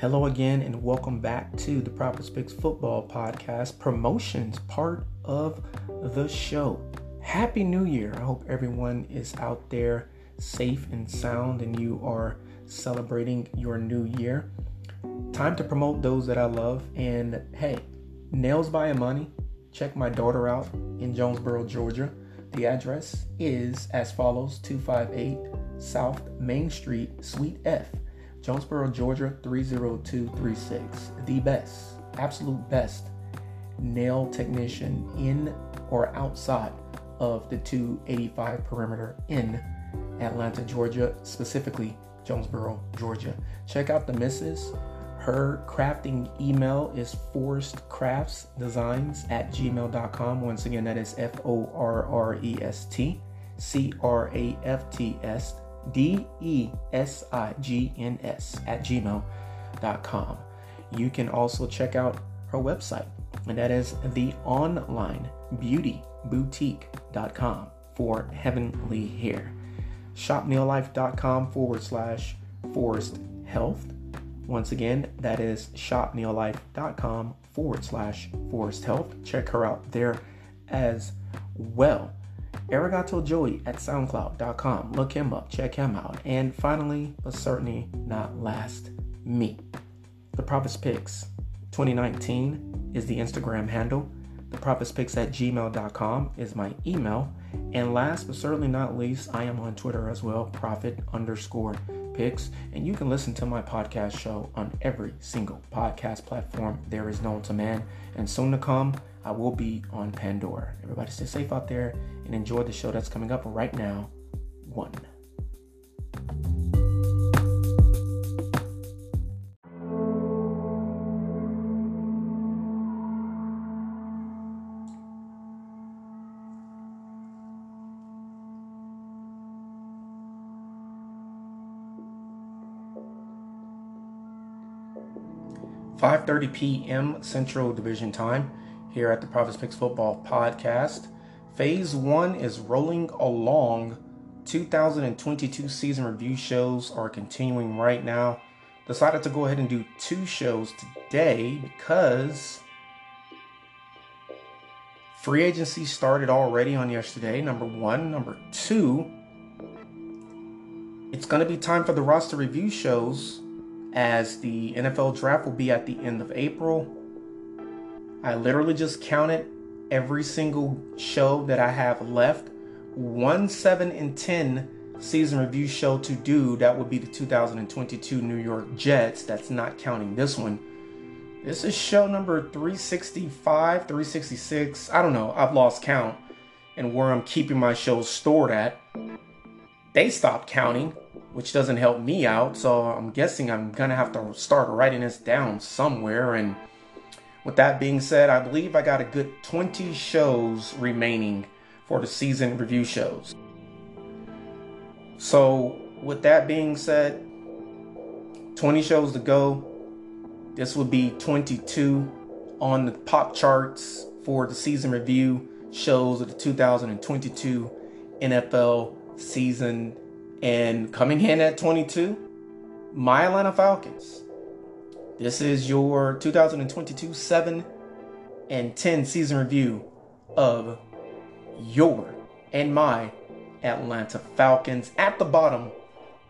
Hello again and welcome back to the Prophets Picks Football Podcast, promotions part of the show. Happy New Year. I hope everyone is out there safe and sound and you are celebrating your new year. Time to promote those that I love. And hey, Nails by Imani. Check my daughter out in Jonesboro, Georgia. The address is as follows: 258 South Main Street, Suite F. Jonesboro, Georgia, 30236. The best, absolute best nail technician in or outside of the 285 perimeter in Atlanta, Georgia, specifically Jonesboro, Georgia. Check out the missus. Her crafting email is forrestcraftsdesigns@gmail.com. Once again, that is forrestcraftsdesigns@gmail.com. You can also check out her website, and that is the online beauty boutique.com for heavenly hair. shopneolife.com/forrest health. Once again, that is shopneolife.com/forrest health. Check her out there as well. Arigato Joey at soundcloud.com. Look him up. Check him out. And finally, but certainly not last, me. The Prophets Picks 2019 is the Instagram handle. The prophetspicks@gmail.com is my email. And last but certainly not least, I am on Twitter as well, prophet_picks. And you can listen to my podcast show on every single podcast platform there is known to man. And soon to come, I will be on Pandora. Everybody stay safe out there and enjoy the show that's coming up right now. One. Five 30 p.m. Central Division Time here at the Prophets Picks Football Podcast. Phase 1 is rolling along. 2022 season review shows are continuing right now. Decided to go ahead and do two shows today because free agency started already on yesterday, number one. Number two, it's going to be time for the roster review shows as the NFL draft will be at the end of April. I literally just counted every single show that I have left. 1, 7, and 10 season review show to do. That would be the 2022 New York Jets. That's not counting this one. This is show number 365, 366. I don't know. I've lost count and where I'm keeping my shows stored at. They stopped counting, which doesn't help me out. So I'm guessing I'm going to have to start writing this down somewhere. And with that being said, I believe I got a good 20 shows remaining for the season review shows. So with that being said, 20 shows to go. This would be 22 on the pop charts for the season review shows of the 2022 NFL season. And coming in at 22, my Atlanta Falcons. This is your 2022 7 and 10 season review of your and my Atlanta Falcons at the bottom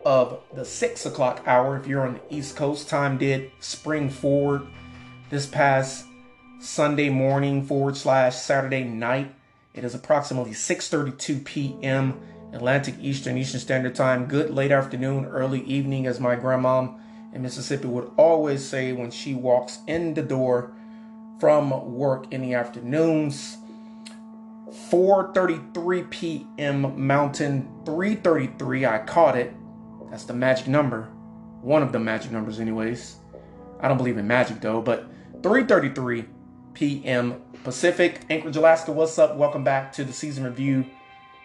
of the 6 o'clock hour. If you're on the East Coast, time did spring forward this past Sunday morning / Saturday night. It is approximately 6:32 p.m. Atlantic Eastern Standard Time. Good late afternoon, early evening, as my grandmom in Mississippi would always say when she walks in the door from work in the afternoons. 4:33 p.m. Mountain, 3:33. I caught it. That's the magic number. One of the magic numbers anyways. I don't believe in magic though, but 3:33 p.m. Pacific. Anchorage, Alaska, what's up? Welcome back to the season review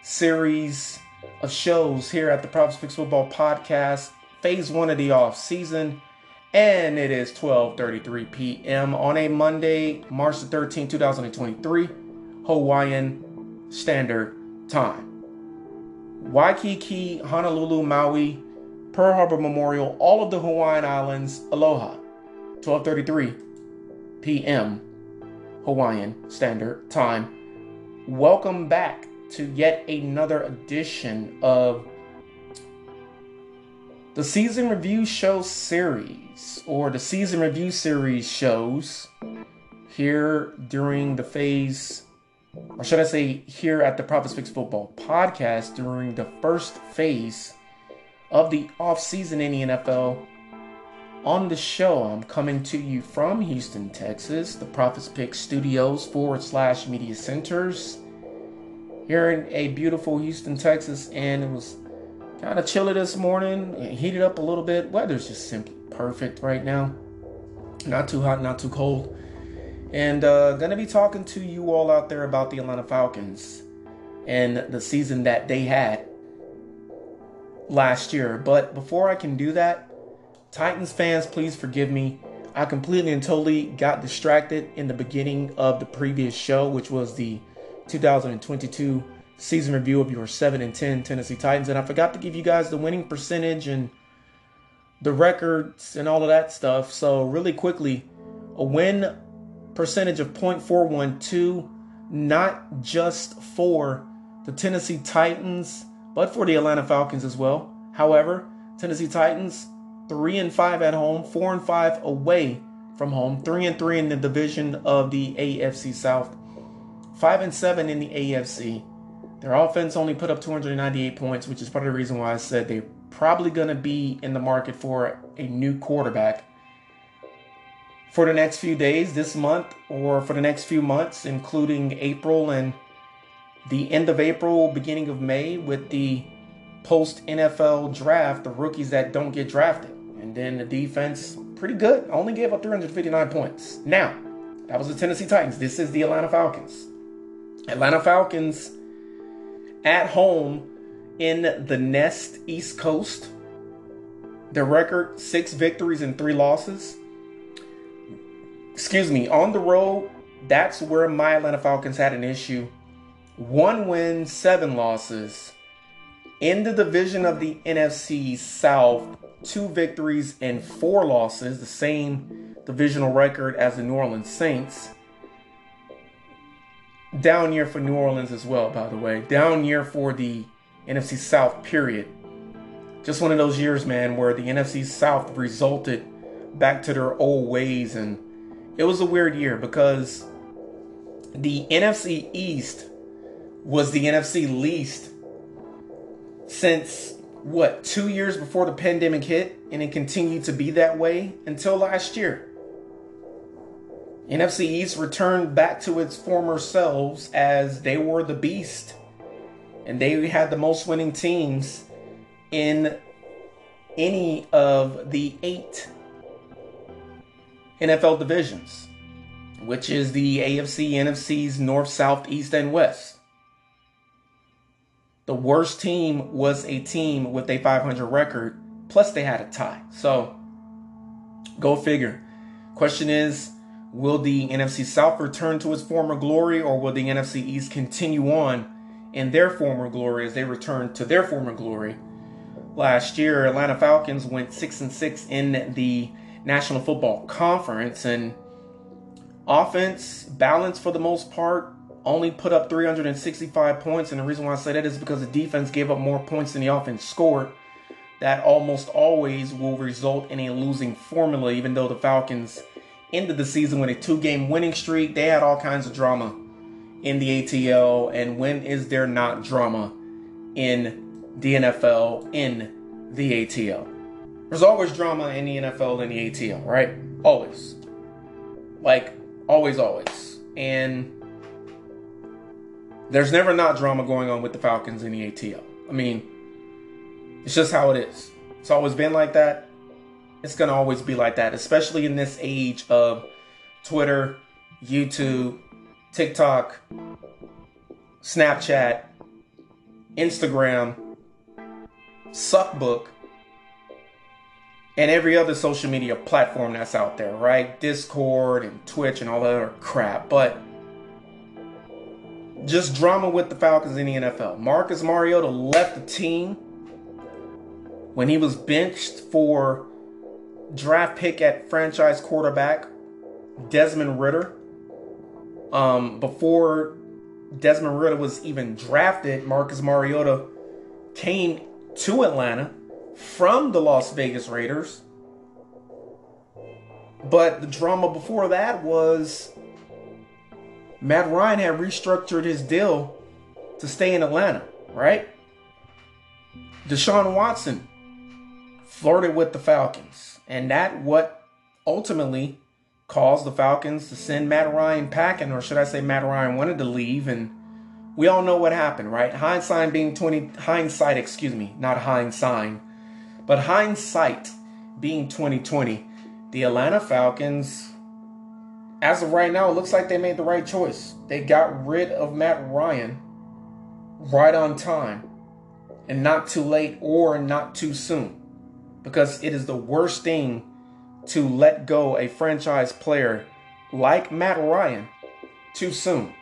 series of shows here at the Prophets Picks Football Podcast, phase 1 of the off season, and it is 12:33 p.m. on a Monday, March 13, 2023, Hawaiian Standard Time. Waikiki, Honolulu, Maui, Pearl Harbor Memorial, all of the Hawaiian Islands, aloha. 12:33 p.m. Hawaiian Standard Time. Welcome back to yet another edition of the Season Review Show Series, or the Season Review Series shows here during the phase, or should I say here at the Prophets Picks Football Podcast during the first phase of the offseason in the NFL. On the show, I'm coming to you from Houston, Texas, the Prophets Picks Studios / media centers here in a beautiful Houston, Texas, and it was kind of chilly this morning. It heated up a little bit. Weather's just simply perfect right now. Not too hot, not too cold. And going to be talking to you all out there about the Atlanta Falcons and the season that they had last year. But before I can do that, Titans fans, please forgive me. I completely and totally got distracted in the beginning of the previous show, which was the 2022 season review of your 7-10 Tennessee Titans, and I forgot to give you guys the winning percentage and the records and all of that stuff. So really quickly, a win percentage of .412, not just for the Tennessee Titans, but for the Atlanta Falcons as well. However, Tennessee Titans 3-5 at home, 4-5 away from home, 3-3 in the division of the AFC South, 5-7 in the AFC. Their offense only put up 298 points, which is part of the reason why I said they're probably going to be in the market for a new quarterback for the next few days this month, or for the next few months, including April and the end of April, beginning of May, with the post-NFL draft, the rookies that don't get drafted. And then the defense, pretty good, only gave up 359 points. Now, that was the Tennessee Titans. This is the Atlanta Falcons. Atlanta Falcons at home in the Nest East Coast. Their record, 6 victories and 3 losses. Excuse me, on the road, that's where my Atlanta Falcons had an issue. 1 win, 7 losses. In the division of the NFC South, 2 victories and 4 losses, the same divisional record as the New Orleans Saints. Down year for New Orleans as well, by the way. Down year for the NFC South, period. Just one of those years, man, where the NFC South resulted back to their old ways. And it was a weird year because the NFC East was the NFC least since, 2 years before the pandemic hit, and it continued to be that way until last year. NFC East returned back to its former selves as they were the beast, and they had the most winning teams in any of the 8 NFL divisions, which is the AFC, NFC's North, South, East, and West. The worst team was a team with a .500 record, plus they had a tie. So, go figure. Question is, will the NFC South return to its former glory, or will the NFC East continue on in their former glory as they return to their former glory? Last year, Atlanta Falcons went 6-6 in the National Football Conference, and offense, balanced for the most part, only put up 365 points. And the reason why I say that is because the defense gave up more points than the offense scored. That almost always will result in a losing formula, even though the Falcons ended the season with a 2-game winning streak. They had all kinds of drama in the ATL, and when is there not drama in the NFL in the ATL? There's always drama in the NFL in the ATL, right? Always. Like, always, always. And there's never not drama going on with the Falcons in the ATL. I mean, it's just how it is. It's always been like that. It's going to always be like that, especially in this age of Twitter, YouTube, TikTok, Snapchat, Instagram, Suckbook, and every other social media platform that's out there, right? Discord and Twitch and all that other crap. But just drama with the Falcons in the NFL. Marcus Mariota left the team when he was benched for draft pick at franchise quarterback, Desmond Ridder. Before Desmond Ridder was even drafted, Marcus Mariota came to Atlanta from the Las Vegas Raiders. But the drama before that was Matt Ryan had restructured his deal to stay in Atlanta, right? Deshaun Watson flirted with the Falcons, and that what ultimately caused the Falcons to send Matt Ryan packing, or should I say Matt Ryan wanted to leave, and we all know what happened, right? Hindsight being 2020, the Atlanta Falcons, as of right now, it looks like they made the right choice. They got rid of Matt Ryan right on time, and not too late or not too soon, because it is the worst thing to let go a franchise player like Matt Ryan too soon.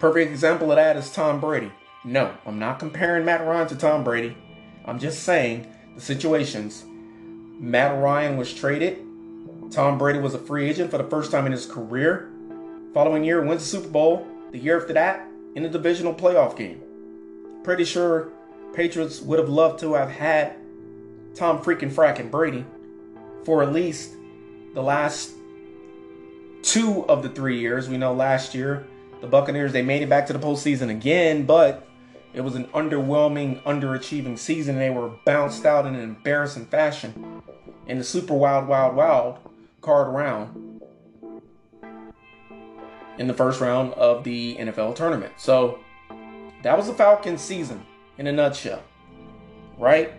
Perfect example of that is Tom Brady. No, I'm not comparing Matt Ryan to Tom Brady. I'm just saying the situations. Matt Ryan was traded. Tom Brady was a free agent for the first time in his career. Following year, wins the Super Bowl. The year after that, in the divisional playoff game. Pretty sure Patriots would have loved to have had Tom freaking fracking Brady for at least the last 2 of the 3 years. We know last year, the Buccaneers, they made it back to the postseason again, but it was an underwhelming, underachieving season. They were bounced out in an embarrassing fashion in the super wild card round in the first round of the NFL tournament. So that was the Falcons season in a nutshell, right?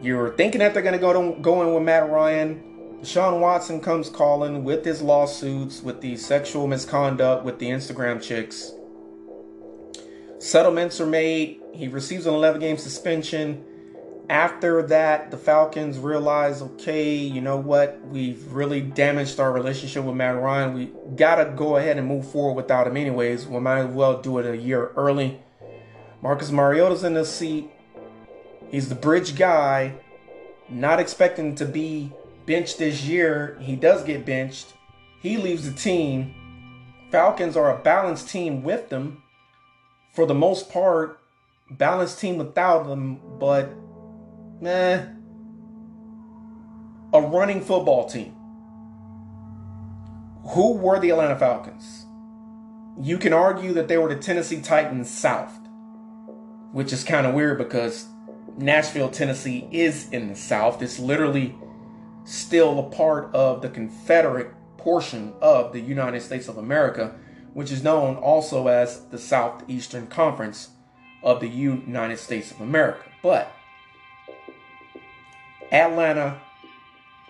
You're thinking that they're going to go in with Matt Ryan. Deshaun Watson comes calling with his lawsuits, with the sexual misconduct, with the Instagram chicks. Settlements are made. He receives an 11-game suspension. After that, the Falcons realize, okay, you know what? We've really damaged our relationship with Matt Ryan. We got to go ahead and move forward without him anyways. We might as well do it a year early. Marcus Mariota's in the seat. He's the bridge guy. Not expecting to be benched this year. He does get benched. He leaves the team. Falcons are a balanced team with them. For the most part, balanced team without them, but a running football team. Who were the Atlanta Falcons? You can argue that they were the Tennessee Titans South, which is kind of weird because Nashville, Tennessee is in the South. It's literally still a part of the Confederate portion of the United States of America, which is known also as the Southeastern Conference of the United States of America. But Atlanta,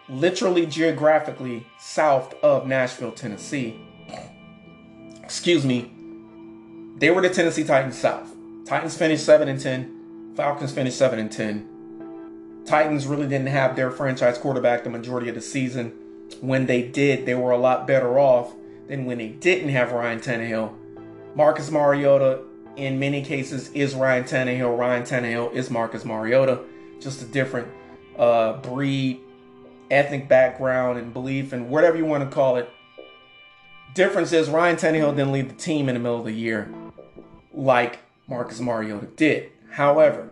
literally geographically south of Nashville, Tennessee. Excuse me. They were the Tennessee Titans South. Titans finished 7-10. Falcons finished 7-10. Titans really didn't have their franchise quarterback the majority of the season. When they did, they were a lot better off than when they didn't have Ryan Tannehill. Marcus Mariota, in many cases, is Ryan Tannehill. Ryan Tannehill is Marcus Mariota. Just a different breed, ethnic background, and belief, and whatever you want to call it. Difference is Ryan Tannehill didn't leave the team in the middle of the year like Marcus Mariota did. However,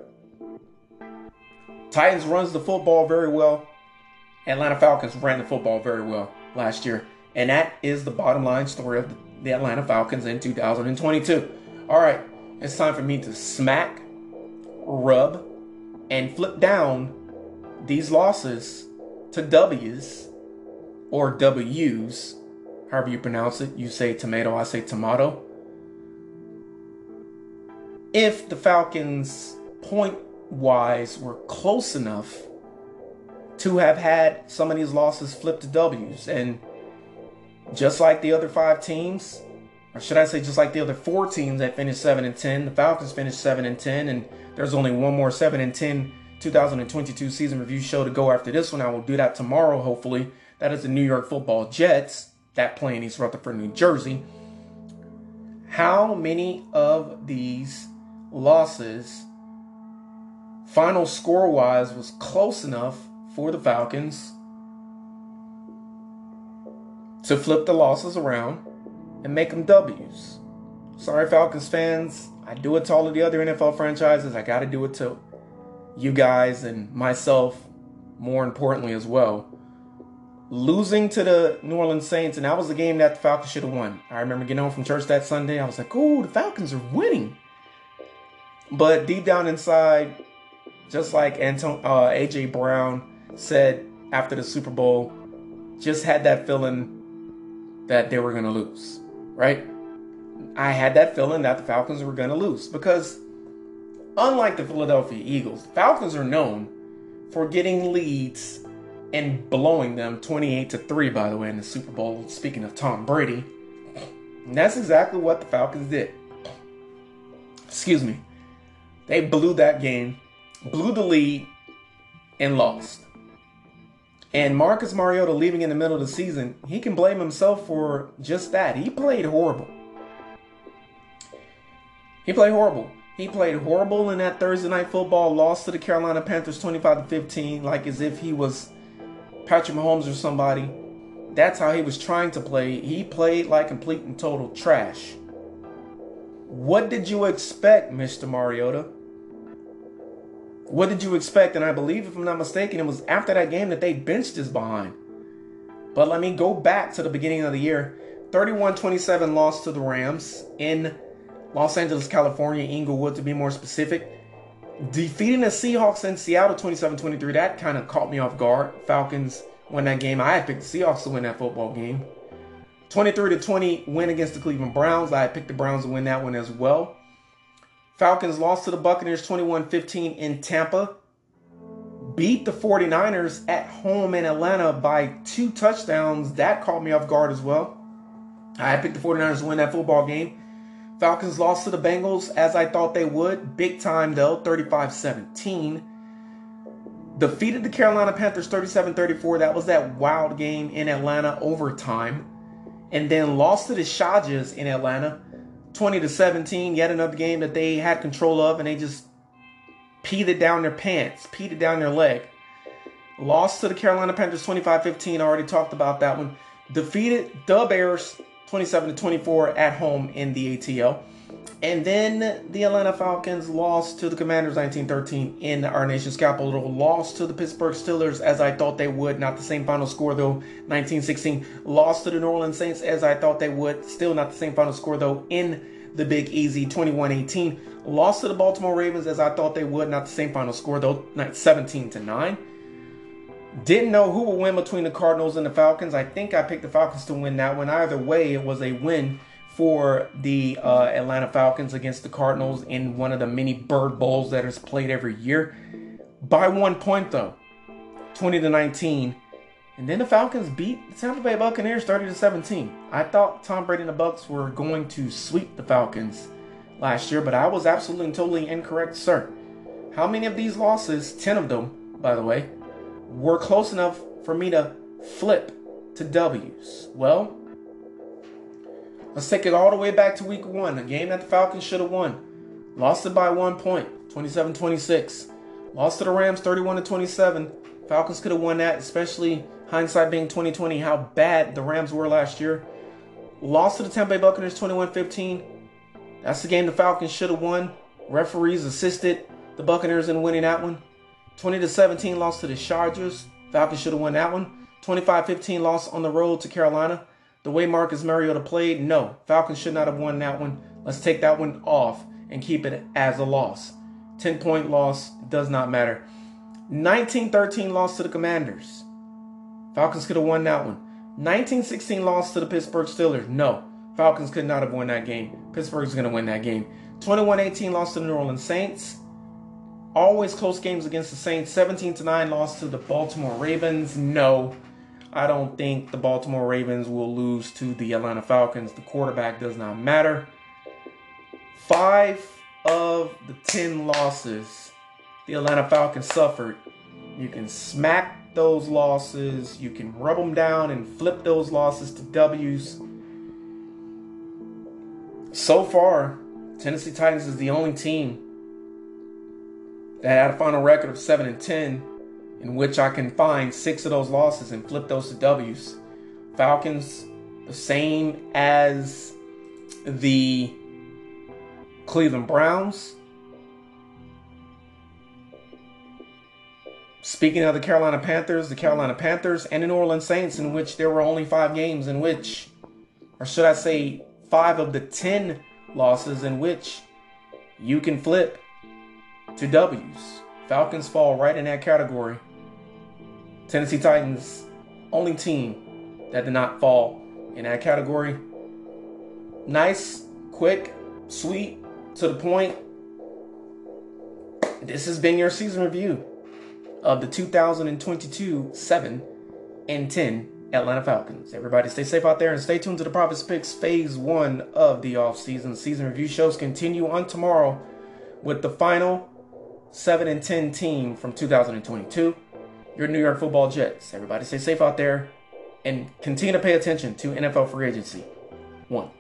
Titans runs the football very well. Atlanta Falcons ran the football very well last year. And that is the bottom line story of the Atlanta Falcons in 2022. All right, it's time for me to smack, rub, and flip down these losses to W's or W's, however you pronounce it. You say tomato, I say tomato. If the Falcons point-wise were close enough to have had some of these losses flip to W's, and just like the other 5 teams, or should I say just like the other 4 teams that finished 7-10, the Falcons finished 7-10, and there's only one more 7-10 2022 season review show to go after this one. I will do that tomorrow, hopefully. That is the New York Football Jets, that play in East Rutherford, New Jersey. How many of these losses, final score-wise, was close enough for the Falcons to flip the losses around and make them W's. Sorry, Falcons fans. I do it to all of the other NFL franchises. I got to do it to you guys and myself, more importantly as well. Losing to the New Orleans Saints, and that was a game that the Falcons should have won. I remember getting home from church that Sunday. I was like, oh, the Falcons are winning. But deep down inside, just like A.J. Brown said after the Super Bowl, just had that feeling that they were going to lose, right? I had that feeling that the Falcons were going to lose because unlike the Philadelphia Eagles, the Falcons are known for getting leads and blowing them 28-3, by the way, in the Super Bowl. Speaking of Tom Brady, and that's exactly what the Falcons did. Excuse me. They blew that game, blew the lead, and lost. And Marcus Mariota leaving in the middle of the season, he can blame himself for just that. He played horrible. He played horrible in that Thursday night football loss to the Carolina Panthers 25-15, like as if he was Patrick Mahomes or somebody. That's how he was trying to play. He played like complete and total trash. What did you expect, Mr. Mariota? What did you expect? And I believe, if I'm not mistaken, it was after that game that they benched his behind. But let me go back to the beginning of the year. 31-27 loss to the Rams in Los Angeles, California, Inglewood to be more specific. Defeating the Seahawks in Seattle 27-23, that kind of caught me off guard. Falcons won that game. I had picked the Seahawks to win that football game. 23-20 win against the Cleveland Browns. I had picked the Browns to win that one as well. Falcons lost to the Buccaneers 21-15 in Tampa. Beat the 49ers at home in Atlanta by 2 touchdowns. That caught me off guard as well. I had picked the 49ers to win that football game. Falcons lost to the Bengals, as I thought they would. Big time, though, 35-17. Defeated the Carolina Panthers 37-34. That was that wild game in Atlanta overtime. And then lost to the Chargers in Atlanta 20-17. Yet another game that they had control of, and they just peed it down their pants, peed it down their leg. Lost to the Carolina Panthers 25-15. I already talked about that one. Defeated the Bears 27-24 at home in the ATL. And then the Atlanta Falcons lost to the Commanders 19-13 in our nation's capital. Lost to the Pittsburgh Steelers as I thought they would. Not the same final score though, 19-16. Lost to the New Orleans Saints as I thought they would. Still not the same final score though in the Big Easy, 21-18. Lost to the Baltimore Ravens as I thought they would. Not the same final score though, 17-9. Didn't know who would win between the Cardinals and the Falcons. I think I picked the Falcons to win that one. Either way, it was a win for the Atlanta Falcons against the Cardinals in one of the many bird bowls that is played every year. By 1 point, though, 20-19. And then the Falcons beat the Tampa Bay Buccaneers 30-17. I thought Tom Brady and the Bucs were going to sweep the Falcons last year, but I was absolutely and totally incorrect, sir. How many of these losses, 10 of them, by the way, were close enough for me to flip to W's? Well, let's take it all the way back to week 1, a game that the Falcons should have won. Lost it by 1 point, 27-26. Lost to the Rams, 31-27. Falcons could have won that, especially hindsight being 2020, how bad the Rams were last year. Lost to the Tampa Bay Buccaneers, 21-15. That's the game the Falcons should have won. Referees assisted the Buccaneers in winning that one. 20-17 loss to the Chargers. Falcons should have won that one. 25-15 loss on the road to Carolina. The way Marcus Mariota played, no. Falcons should not have won that one. Let's take that one off and keep it as a loss. 10-point loss does not matter. 19-13 loss to the Commanders. Falcons could have won that one. 19-16 loss to the Pittsburgh Steelers. No. Falcons could not have won that game. Pittsburgh's going to win that game. 21-18 loss to the New Orleans Saints. Always close games against the Saints. 17-9 loss to the Baltimore Ravens. No, I don't think the Baltimore Ravens will lose to the Atlanta Falcons. The quarterback does not matter. 5 of the 10 losses the Atlanta Falcons suffered. You can smack those losses. You can rub them down and flip those losses to W's. So far, Tennessee Titans is the only team that had a final record of 7-10 in which I can find 6 of those losses and flip those to W's. Falcons, the same as the Cleveland Browns. Speaking of the Carolina Panthers and the New Orleans Saints, in which there were only 5 games in which, or should I say 5 of the 10 losses in which you can flip to W's. Falcons fall right in that category. Tennessee Titans, only team that did not fall in that category. Nice, quick, sweet, to the point. This has been your season review of the 2022 7-10 Atlanta Falcons. Everybody stay safe out there and stay tuned to the Prophets Picks Phase 1 of the offseason. Season review shows continue on tomorrow with the final 7-10 team from 2022, your New York Football Jets. Everybody stay safe out there and continue to pay attention to NFL Free Agency 1.